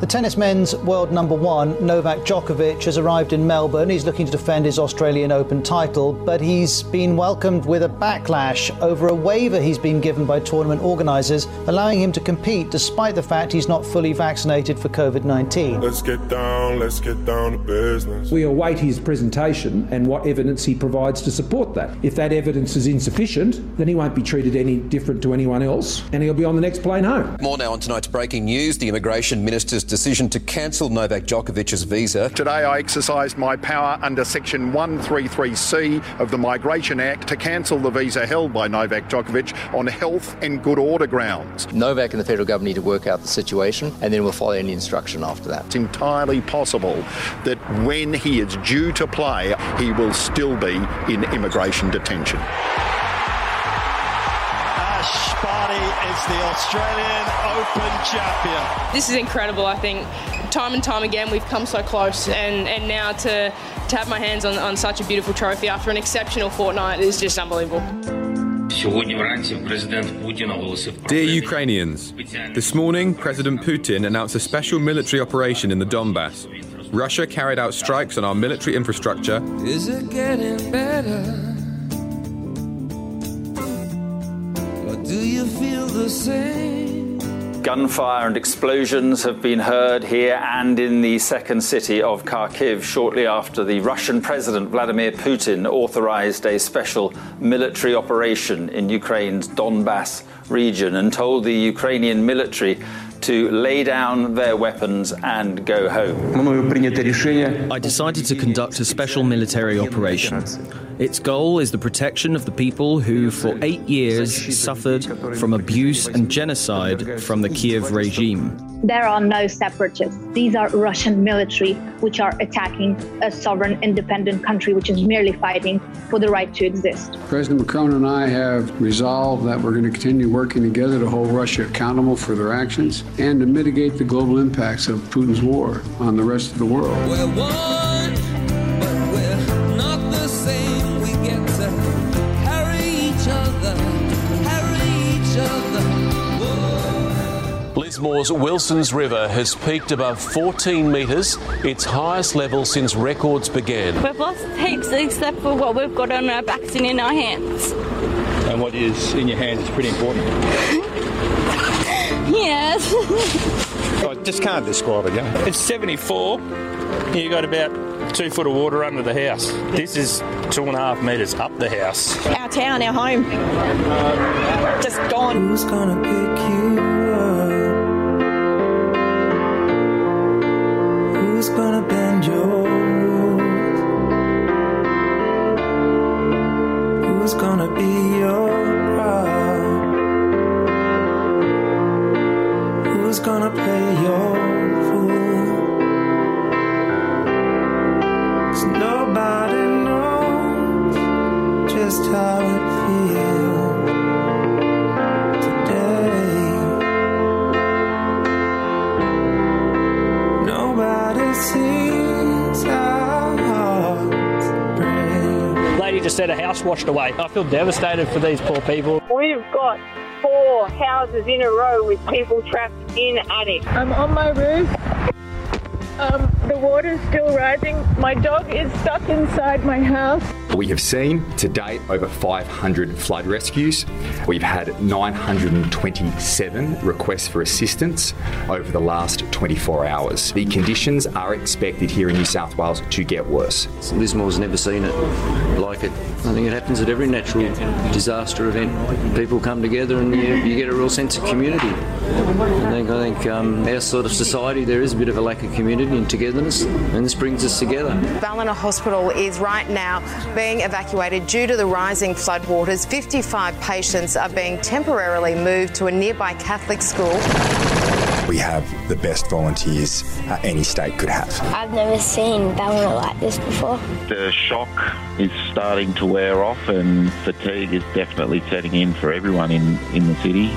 The tennis men's world number one, Novak Djokovic, has arrived in Melbourne. He's looking to defend his Australian Open title, but he's been welcomed with a backlash over a waiver he's been given by tournament organisers, allowing him to compete despite the fact he's not fully vaccinated for COVID-19. Let's get down to business. We await his presentation and what evidence he provides to support that. If that evidence is insufficient, then he won't be treated any different to anyone else, and he'll be on the next plane home. More now on tonight's breaking news, the Immigration Minister's decision to cancel Novak Djokovic's visa. Today I exercised my power under Section 133C of the Migration Act to cancel the visa held by Novak Djokovic on health and good order grounds. Novak and the federal government need to work out the situation, and then we'll follow any instruction after that. It's entirely possible that when he is due to play, he will still be in immigration detention. Is the Australian Open champion. This is incredible, I think. Time and time again, we've come so close, and now to have my hands on such a beautiful trophy after an exceptional fortnight is just unbelievable. Dear Ukrainians, this morning, President Putin announced a special military operation in the Donbass. Russia carried out strikes on our military infrastructure. Is it getting better? Do you feel the same? Gunfire and explosions have been heard here and in the second city of Kharkiv shortly after the Russian President Vladimir Putin authorized a special military operation in Ukraine's Donbass region and told the Ukrainian military to lay down their weapons and go home. I decided to conduct a special military operation. Its goal is the protection of the people who, for 8 years, suffered from abuse and genocide from the Kiev regime. There are no separatists. These are Russian military, which are attacking a sovereign, independent country, which is merely fighting for the right to exist. President Macron and I have resolved that we're going to continue working together to hold Russia accountable for their actions and to mitigate the global impacts of Putin's war on the rest of the world. We're one, but we're not the same. Lismore's Wilson's River has peaked above 14 metres, its highest level since records began. We've lost heaps except for what we've got on our backs and in our hands. And what is in your hands is pretty important. Yes. I just can't describe it, yeah. It's 74, you got about 2 foot of water under the house. This is 2.5 metres up the house. Our town, our home. Just gone. Who's gonna pick you? Gonna bend your rules? Who's gonna be your pride? Who's gonna play your fool? 'Cause nobody knows just how it feels today. Nobody sees our hearts break. Lady just said a house washed away. I feel devastated for these poor people. We've got 4 houses in a row with people trapped in attics. I'm on my roof. The water's still rising. My dog is stuck inside my house. We have seen to date over 500 flood rescues. We've had 927 requests for assistance over the last 24 hours. The conditions are expected here in New South Wales to get worse. Lismore's never seen it like it. I think it happens at every natural disaster event. People come together and you get a real sense of community. I think our sort of society, there is a bit of a lack of community and togetherness, and this brings us together. Ballina Hospital is right now being evacuated due to the rising floodwaters. 55 patients are being temporarily moved to a nearby Catholic school. We have the best volunteers any state could have. I've never seen Balmoral like this before. The shock is starting to wear off and fatigue is definitely setting in for everyone in the city.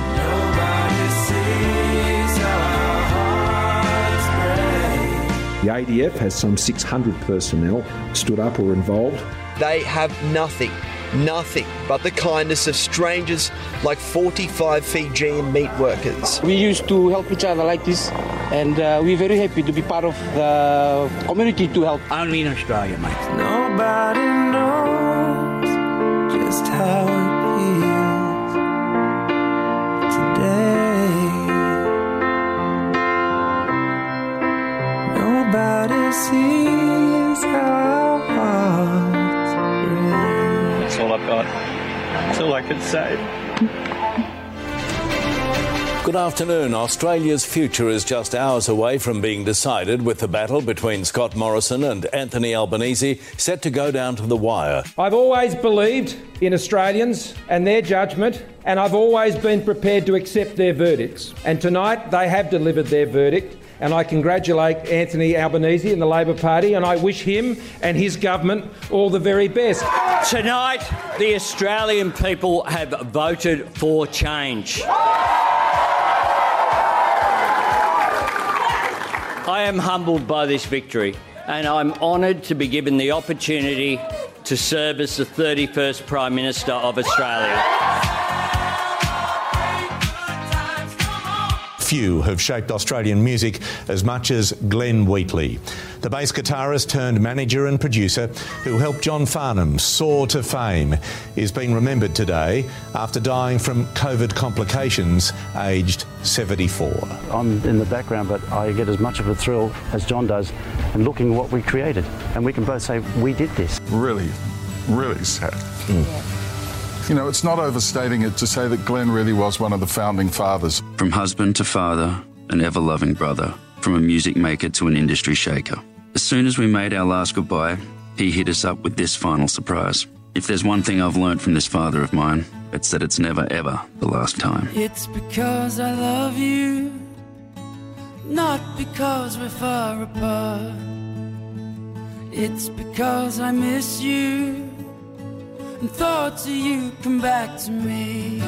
The ADF has some 600 personnel stood up or involved. They have nothing nothing but the kindness of strangers like 45 Fijian meat workers. We used to help each other like this, and we're very happy to be part of the community to help. Only in Australia, mate. Nobody knows just how it feels today. Nobody sees how hard. That's all I've got. That's all I could say. Good afternoon. Australia's future is just hours away from being decided with the battle between Scott Morrison and Anthony Albanese set to go down to the wire. I've always believed in Australians and their judgment, and I've always been prepared to accept their verdicts. And tonight they have delivered their verdict. And I congratulate Anthony Albanese and the Labor Party, and I wish him and his government all the very best. Tonight, the Australian people have voted for change. I am humbled by this victory, and I'm honoured to be given the opportunity to serve as the 31st Prime Minister of Australia. Few have shaped Australian music as much as Glenn Wheatley, the bass guitarist turned manager and producer who helped John Farnham soar to fame, is being remembered today after dying from COVID complications aged 74. I'm in the background, but I get as much of a thrill as John does in looking at what we created, and we can both say we did this. Really, really sad. Mm. You know, it's not overstating it to say that Glenn really was one of the founding fathers. From husband to father, an ever-loving brother. From a music maker to an industry shaker. As soon as we made our last goodbye, he hit us up with this final surprise. If there's one thing I've learned from this father of mine, it's that it's never, ever the last time. It's because I love you, not because we're far apart. It's because I miss you. And thoughts of you come back to me. Do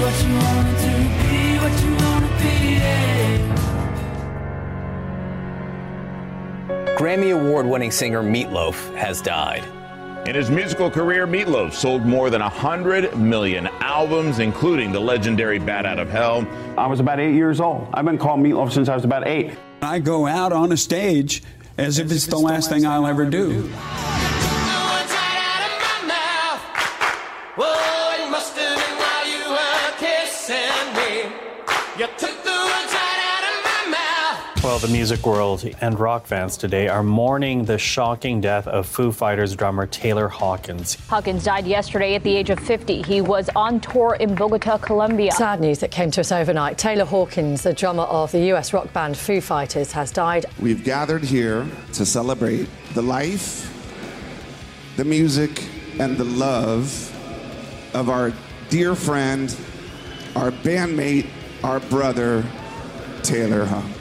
what you wanna do, be what you wanna be, yeah. Grammy Award-winning singer Meatloaf has died. In his musical career, Meatloaf sold more than 100 million albums, including the legendary Bat Out of Hell. I was about 8 years old. I've been called Meatloaf since I was about 8. I go out on a stage as if it's the last thing I'll ever do. Well, the music world and rock fans today are mourning the shocking death of Foo Fighters drummer Taylor Hawkins. Hawkins died yesterday at the age of 50. He was on tour in Bogota, Colombia. Sad news that came to us overnight. Taylor Hawkins, the drummer of the US rock band Foo Fighters, has died. We've gathered here to celebrate the life, the music, and the love of our dear friend, our bandmate, our brother, Taylor Hawkins.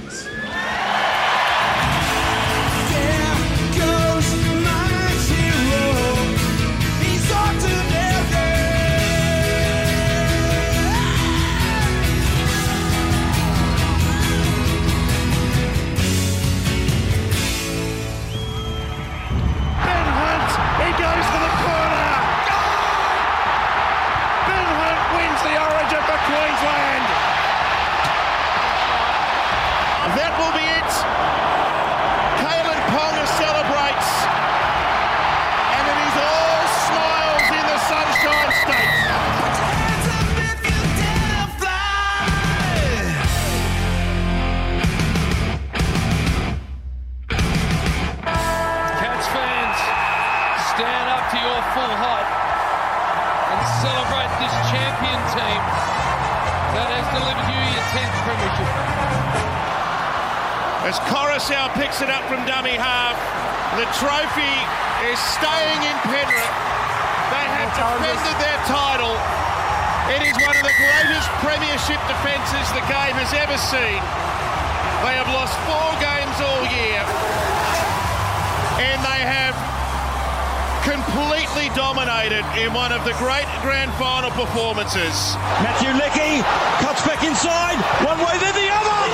Performances. Matthew Leckie cuts back inside, one way then the other,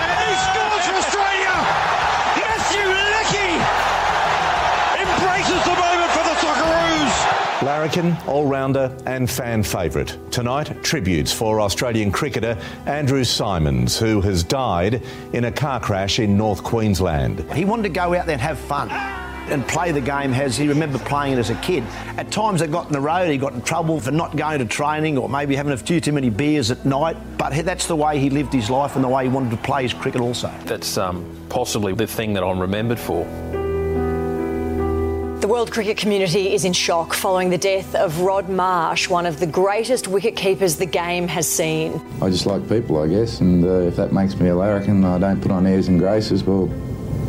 and he scores for Australia. Matthew Leckie! American, all-rounder and fan favourite. Tonight, tributes for Australian cricketer Andrew Simons, who has died in a car crash in North Queensland. He wanted to go out there and have fun and play the game as he remembered playing it as a kid. At times they got in the road, he got in trouble for not going to training or maybe having a few too many beers at night, but that's the way he lived his life and the way he wanted to play his cricket also. That's possibly the thing that I'm remembered for. The world cricket community is in shock following the death of Rod Marsh, one of the greatest wicketkeepers the game has seen. I just like people, I guess, and if that makes me a larrikin and I don't put on airs and graces, well,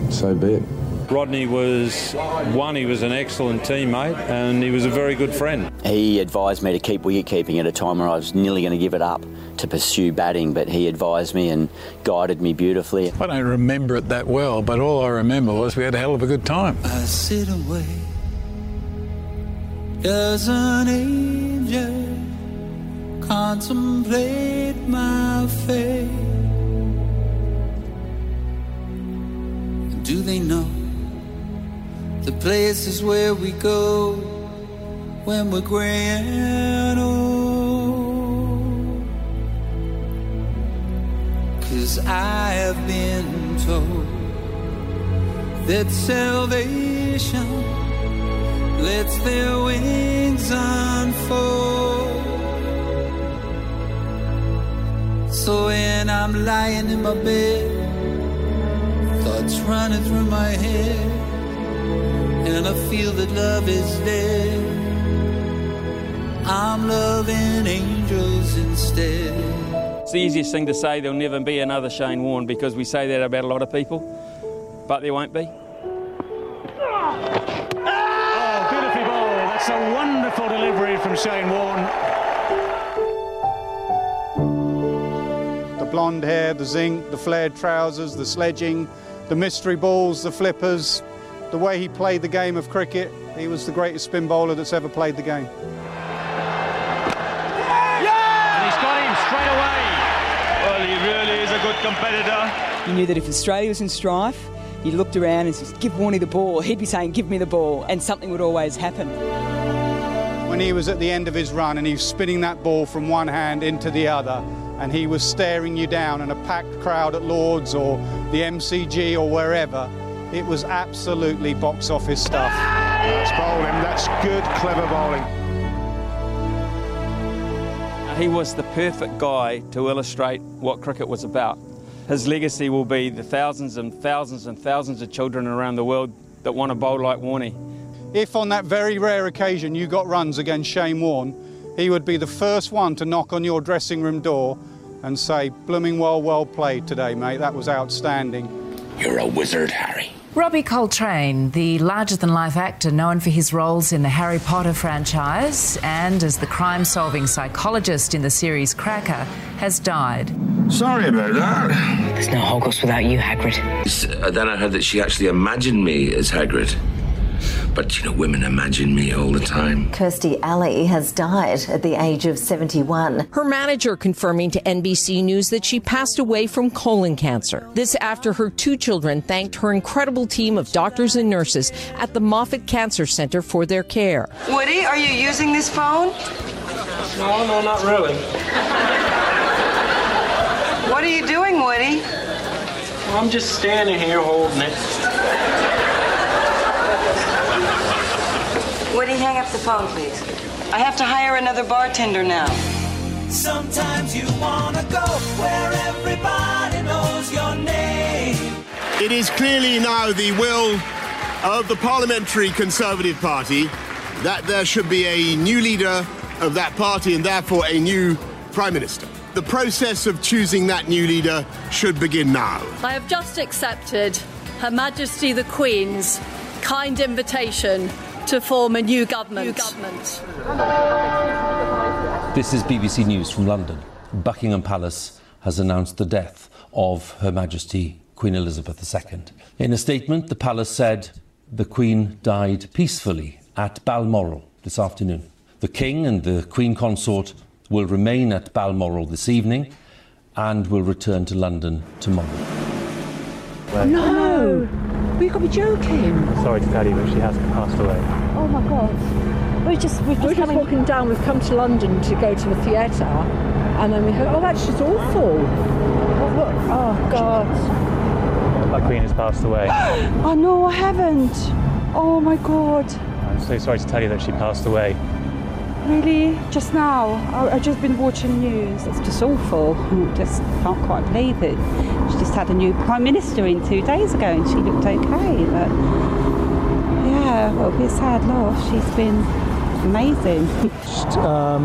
so be it. Rodney was, he was an excellent teammate and he was a very good friend. He advised me to keep wicketkeeping at a time where I was nearly going to give it up to pursue batting, but he advised me and guided me beautifully. I don't remember it that well, but all I remember was we had a hell of a good time. I sit away as an angel, contemplate my fate. Do they know the places where we go when we're grey and old? 'Cause I have been told that salvation lets their wings unfold. So when I'm lying in my bed, thoughts running through my head, and I feel that love is dead, I'm loving angels instead. It's the easiest thing to say there'll never be another Shane Warne, because we say that about a lot of people, but there won't be. Oh, beautiful ball. That's a wonderful delivery from Shane Warne. The blonde hair, the zinc, the flared trousers, the sledging, the mystery balls, the flippers, the way he played the game of cricket. He was the greatest spin bowler that's ever played the game. Yeah! And he's got him straight away. Well, he really is a good competitor. You knew that if Australia was in strife, you looked around and said, give Warnie the ball. He'd be saying, give me the ball, and something would always happen. When he was at the end of his run and he was spinning that ball from one hand into the other, and he was staring you down in a packed crowd at Lord's or the MCG or wherever, it was absolutely box office stuff. That's bowling, that's good, clever bowling. He was the perfect guy to illustrate what cricket was about. His legacy will be the thousands and thousands and thousands of children around the world that want to bowl like Warnie. If on that very rare occasion you got runs against Shane Warne, he would be the first one to knock on your dressing room door and say, blooming well played today, mate. That was outstanding. You're a wizard, Harry. Robbie Coltrane, the larger-than-life actor known for his roles in the Harry Potter franchise and as the crime-solving psychologist in the series Cracker, has died. Sorry about that. There's no Hogwarts without you, Hagrid. Then I heard that she actually imagined me as Hagrid. But, you know, women imagine me all the time. Kirstie Alley has died at the age of 71. Her manager confirming to NBC News that she passed away from colon cancer. This after her two children thanked her incredible team of doctors and nurses at the Moffitt Cancer Center for their care. Woody, are you using this phone? No, not really. What are you doing, Woody? Well, I'm just standing here holding it. Woody, hang up the phone, please. I have to hire another bartender now. Sometimes you want to go where everybody knows your name. It is clearly now the will of the Parliamentary Conservative Party that there should be a new leader of that party and therefore a new Prime Minister. The process of choosing that new leader should begin now. I have just accepted Her Majesty the Queen's kind invitation to form a new government. This is BBC News from London. Buckingham Palace has announced the death of Her Majesty Queen Elizabeth II. In a statement, the palace said the Queen died peacefully at Balmoral this afternoon. The King and the Queen Consort will remain at Balmoral this evening and will return to London tomorrow. No! We've got to be joking. Sorry to tell you, but she has passed away. Oh my God. We're just walking down. We've come to London to go to the theatre, and then we heard, oh, that's just awful. Oh, look. Oh, God. Our Queen has passed away. Oh, no, I haven't. Oh, my God. I'm so sorry to tell you that she passed away. Really? Just now? I've just been watching news. It's just awful. I just can't quite believe it. She just had a new Prime Minister in 2 days ago, and she looked okay, but... Yeah, well, it'll be a sad loss. She's been amazing. It's a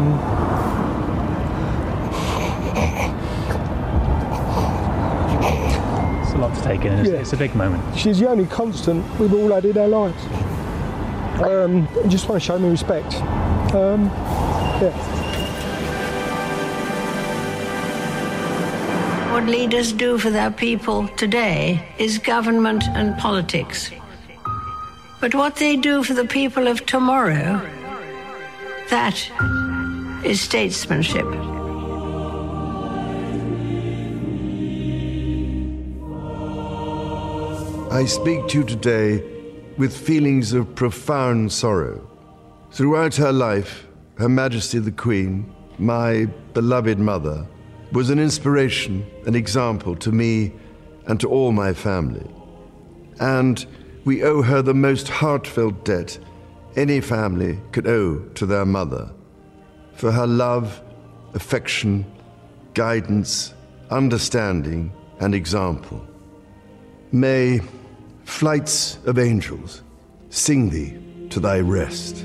lot to take in, isn't it? It's a big moment. She's the only constant we've all had in our lives. Just want to show me respect. What leaders do for their people today is government and politics. But what they do for the people of tomorrow, that is statesmanship. I speak to you today with feelings of profound sorrow. Throughout her life, Her Majesty the Queen, my beloved mother, was an inspiration, an example to me and to all my family. And we owe her the most heartfelt debt any family could owe to their mother, for her love, affection, guidance, understanding, and example. May flights of angels sing thee to thy rest.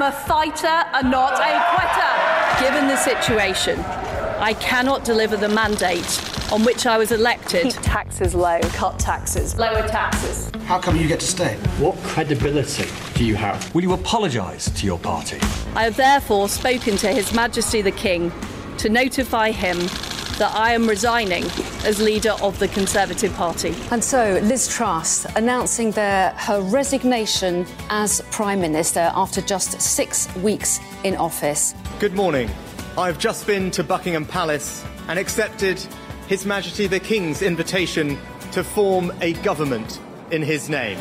A fighter and not a quitter. Given the situation, I cannot deliver the mandate on which I was elected. Keep taxes low, cut taxes, lower taxes. How come you get to stay? What credibility do you have? Will you apologise to your party? I have therefore spoken to His Majesty the King to notify him that I am resigning as leader of the Conservative Party. And so, Liz Truss announcing her resignation as Prime Minister after just 6 weeks in office. Good morning. I've just been to Buckingham Palace and accepted His Majesty the King's invitation to form a government in his name.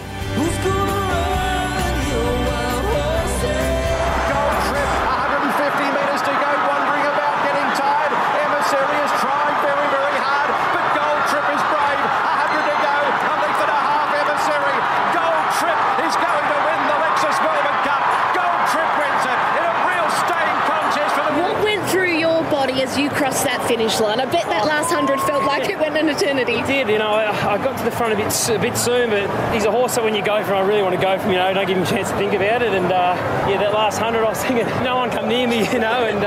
Finish line. I bet that last 100 felt like it went an eternity. It did, you know. I got to the front a bit soon, but he's a horse that when you go for him, I really want to go for him, you know, don't give him a chance to think about it. And yeah, that last 100, I was thinking, no one come near me, you know, and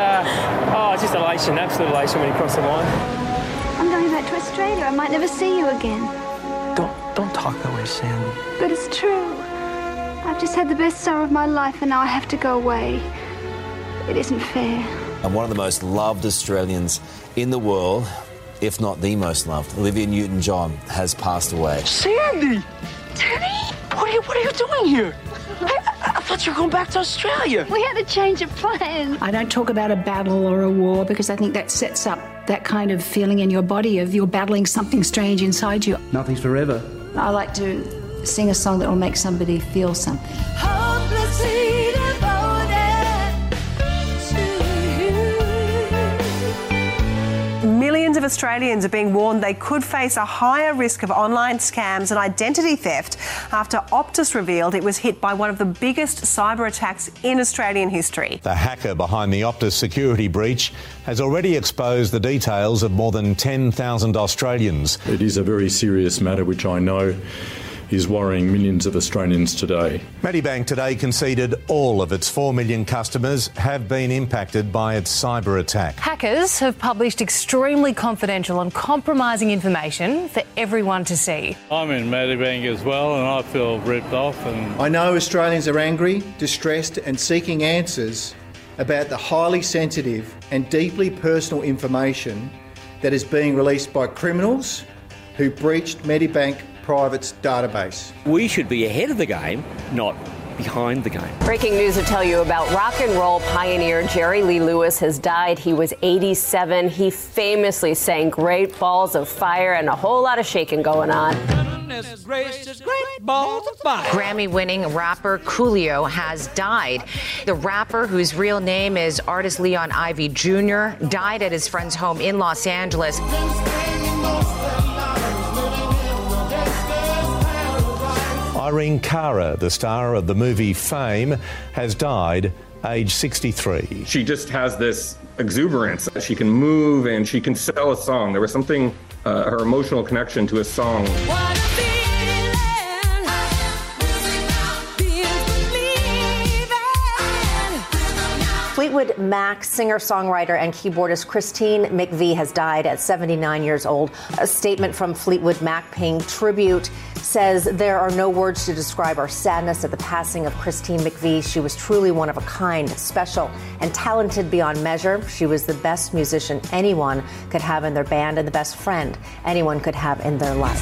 oh, it's just elation, absolute elation when he crossed the line. I'm going back to Australia. I might never see you again. Don't talk that way, Sam. But it's true. I've just had the best summer of my life, and now I have to go away. It isn't fair. I'm one of the most loved Australians in the world, if not the most loved. Olivia Newton-John has passed away. Sandy! Danny! What are you doing here? I thought you were going back to Australia. We had a change of plan. I don't talk about a battle or a war because I think that sets up that kind of feeling in your body of you're battling something strange inside you. Nothing's forever. I like to sing a song that will make somebody feel something. Millions of Australians are being warned they could face a higher risk of online scams and identity theft after Optus revealed it was hit by one of the biggest cyber attacks in Australian history. The hacker behind the Optus security breach has already exposed the details of more than 10,000 Australians. It is a very serious matter, which I know is worrying millions of Australians today. Medibank today conceded all of its 4 million customers have been impacted by its cyber attack. Hackers have published extremely confidential and compromising information for everyone to see. I'm in Medibank as well, and I feel ripped off. And I know Australians are angry, distressed and seeking answers about the highly sensitive and deeply personal information that is being released by criminals who breached Medibank privates database. We should be ahead of the game, not behind the game. Breaking news to tell you about rock and roll pioneer Jerry Lee Lewis has died. He was 87. He famously sang Great Balls of Fire and a whole lot of shaking going on. Grammy-winning rapper Coolio has died. The rapper, whose real name is artist Leon Ivey Jr., died at his friend's home in Los Angeles. Irene Cara, the star of the movie Fame, has died age 63. She just has this exuberance. She can move and she can sell a song. There was something, her emotional connection to a song. What a feeling. Fleetwood Mac singer-songwriter and keyboardist Christine McVie has died at 79 years old. A statement from Fleetwood Mac paying tribute says there are no words to describe our sadness at the passing of Christine McVie. She was truly one of a kind, special, and talented beyond measure. She was the best musician anyone could have in their band and the best friend anyone could have in their life.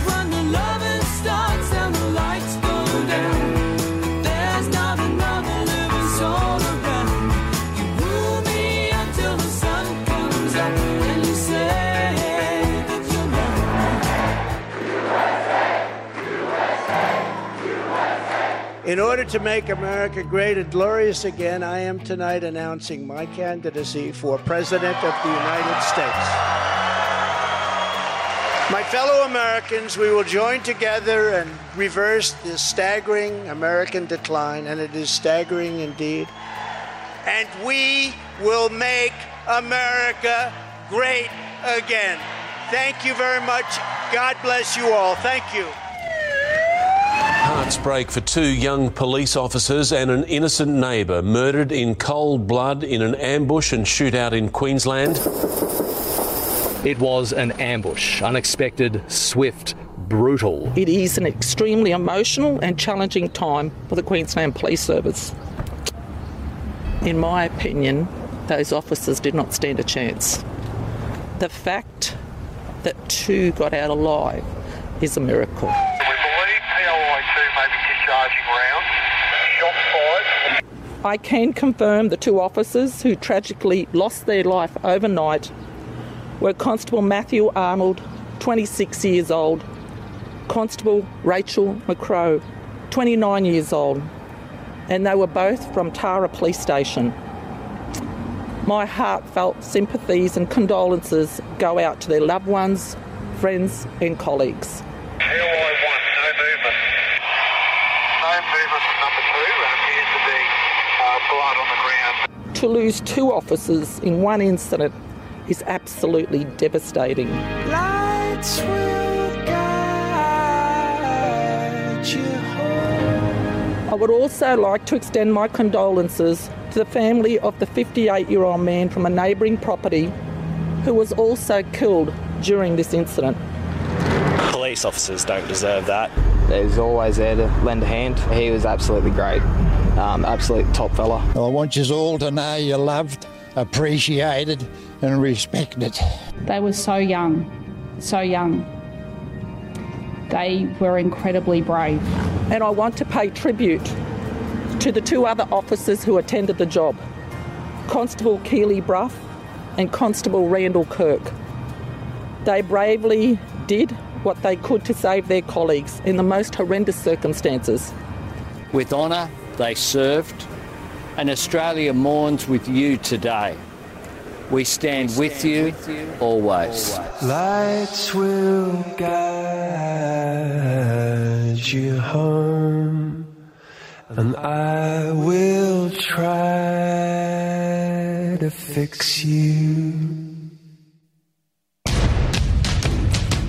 In order to make America great and glorious again, I am tonight announcing my candidacy for President of the United States. My fellow Americans, we will join together and reverse this staggering American decline, and it is staggering indeed. And we will make America great again. Thank you very much. God bless you all. Thank you. Hearts break for two young police officers and an innocent neighbour murdered in cold blood in an ambush and shootout in Queensland. It was an ambush, unexpected, swift, brutal. It is an extremely emotional and challenging time for the Queensland Police Service. In my opinion, those officers did not stand a chance. The fact that two got out alive is a miracle. I can confirm the two officers who tragically lost their life overnight were Constable Matthew Arnold, 26 years old, Constable Rachel McCrow, 29 years old, and they were both from Tara Police Station. My heartfelt sympathies and condolences go out to their loved ones, friends and colleagues. To lose two officers in one incident is absolutely devastating. Lights will guide you home. I would also like to extend my condolences to the family of the 58-year-old man from a neighbouring property who was also killed during this incident. Police officers don't deserve that. He was always there to lend a hand. He was absolutely great. Absolute top fella. Well, I want you all to know you're loved, appreciated and respected. They were so young, so young. They were incredibly brave. And I want to pay tribute to the two other officers who attended the job, Constable Keeley Bruff and Constable Randall Kirk. They bravely did what they could to save their colleagues in the most horrendous circumstances. With honour, they served, and Australia mourns with you today. We stand with you always. Lights will guide you home, and I will try to fix you.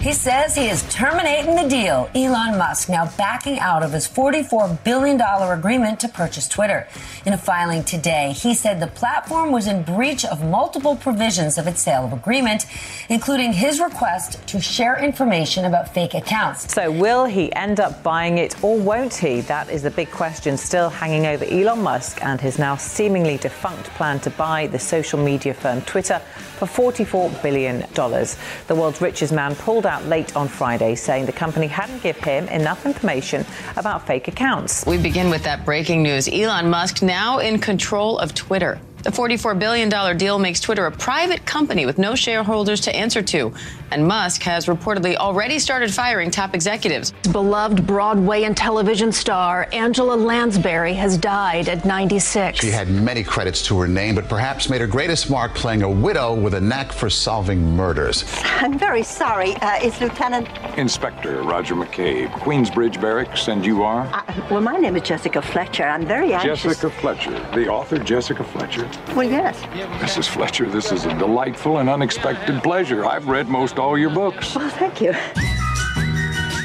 He says he is terminating the deal. Elon Musk now backing out of his $44 billion agreement to purchase Twitter. In a filing today, he said the platform was in breach of multiple provisions of its sale of agreement, including his request to share information about fake accounts. So will he end up buying it or won't he? That is the big question still hanging over Elon Musk and his now seemingly defunct plan to buy the social media firm Twitter for $44 billion. The world's richest man pulled out out late on Friday, saying the company hadn't given him enough information about fake accounts. We begin with that breaking news. Elon Musk now in control of Twitter. The $44 billion deal makes Twitter a private company with no shareholders to answer to. And Musk has reportedly already started firing top executives. Beloved Broadway and television star Angela Lansbury has died at 96. She had many credits to her name, but perhaps made her greatest mark playing a widow with a knack for solving murders. I'm very sorry. It's Lieutenant Inspector Roger McCabe, Queensbridge Barracks, and you are? Well, my name is Jessica Fletcher. I'm very anxious. Jessica Fletcher, the author Jessica Fletcher. Well, yes. Mrs. Fletcher, this is a delightful and unexpected pleasure. I've read most all your books. Well, thank you.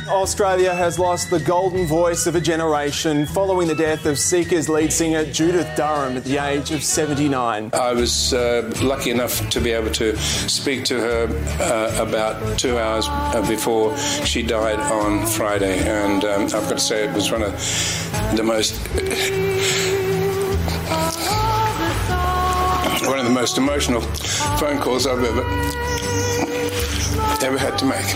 Australia has lost the golden voice of a generation following the death of Seekers lead singer Judith Durham at the age of 79. I was lucky enough to be able to speak to her about 2 hours before she died on Friday. And I've got to say it was one of the most emotional phone calls I've ever had to make.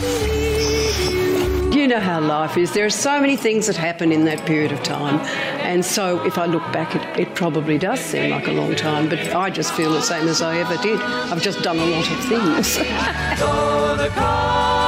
You know how life is. There are so many things that happen in that period of time. And so if I look back, it probably does seem like a long time, but I just feel the same as I ever did. I've just done a lot of things.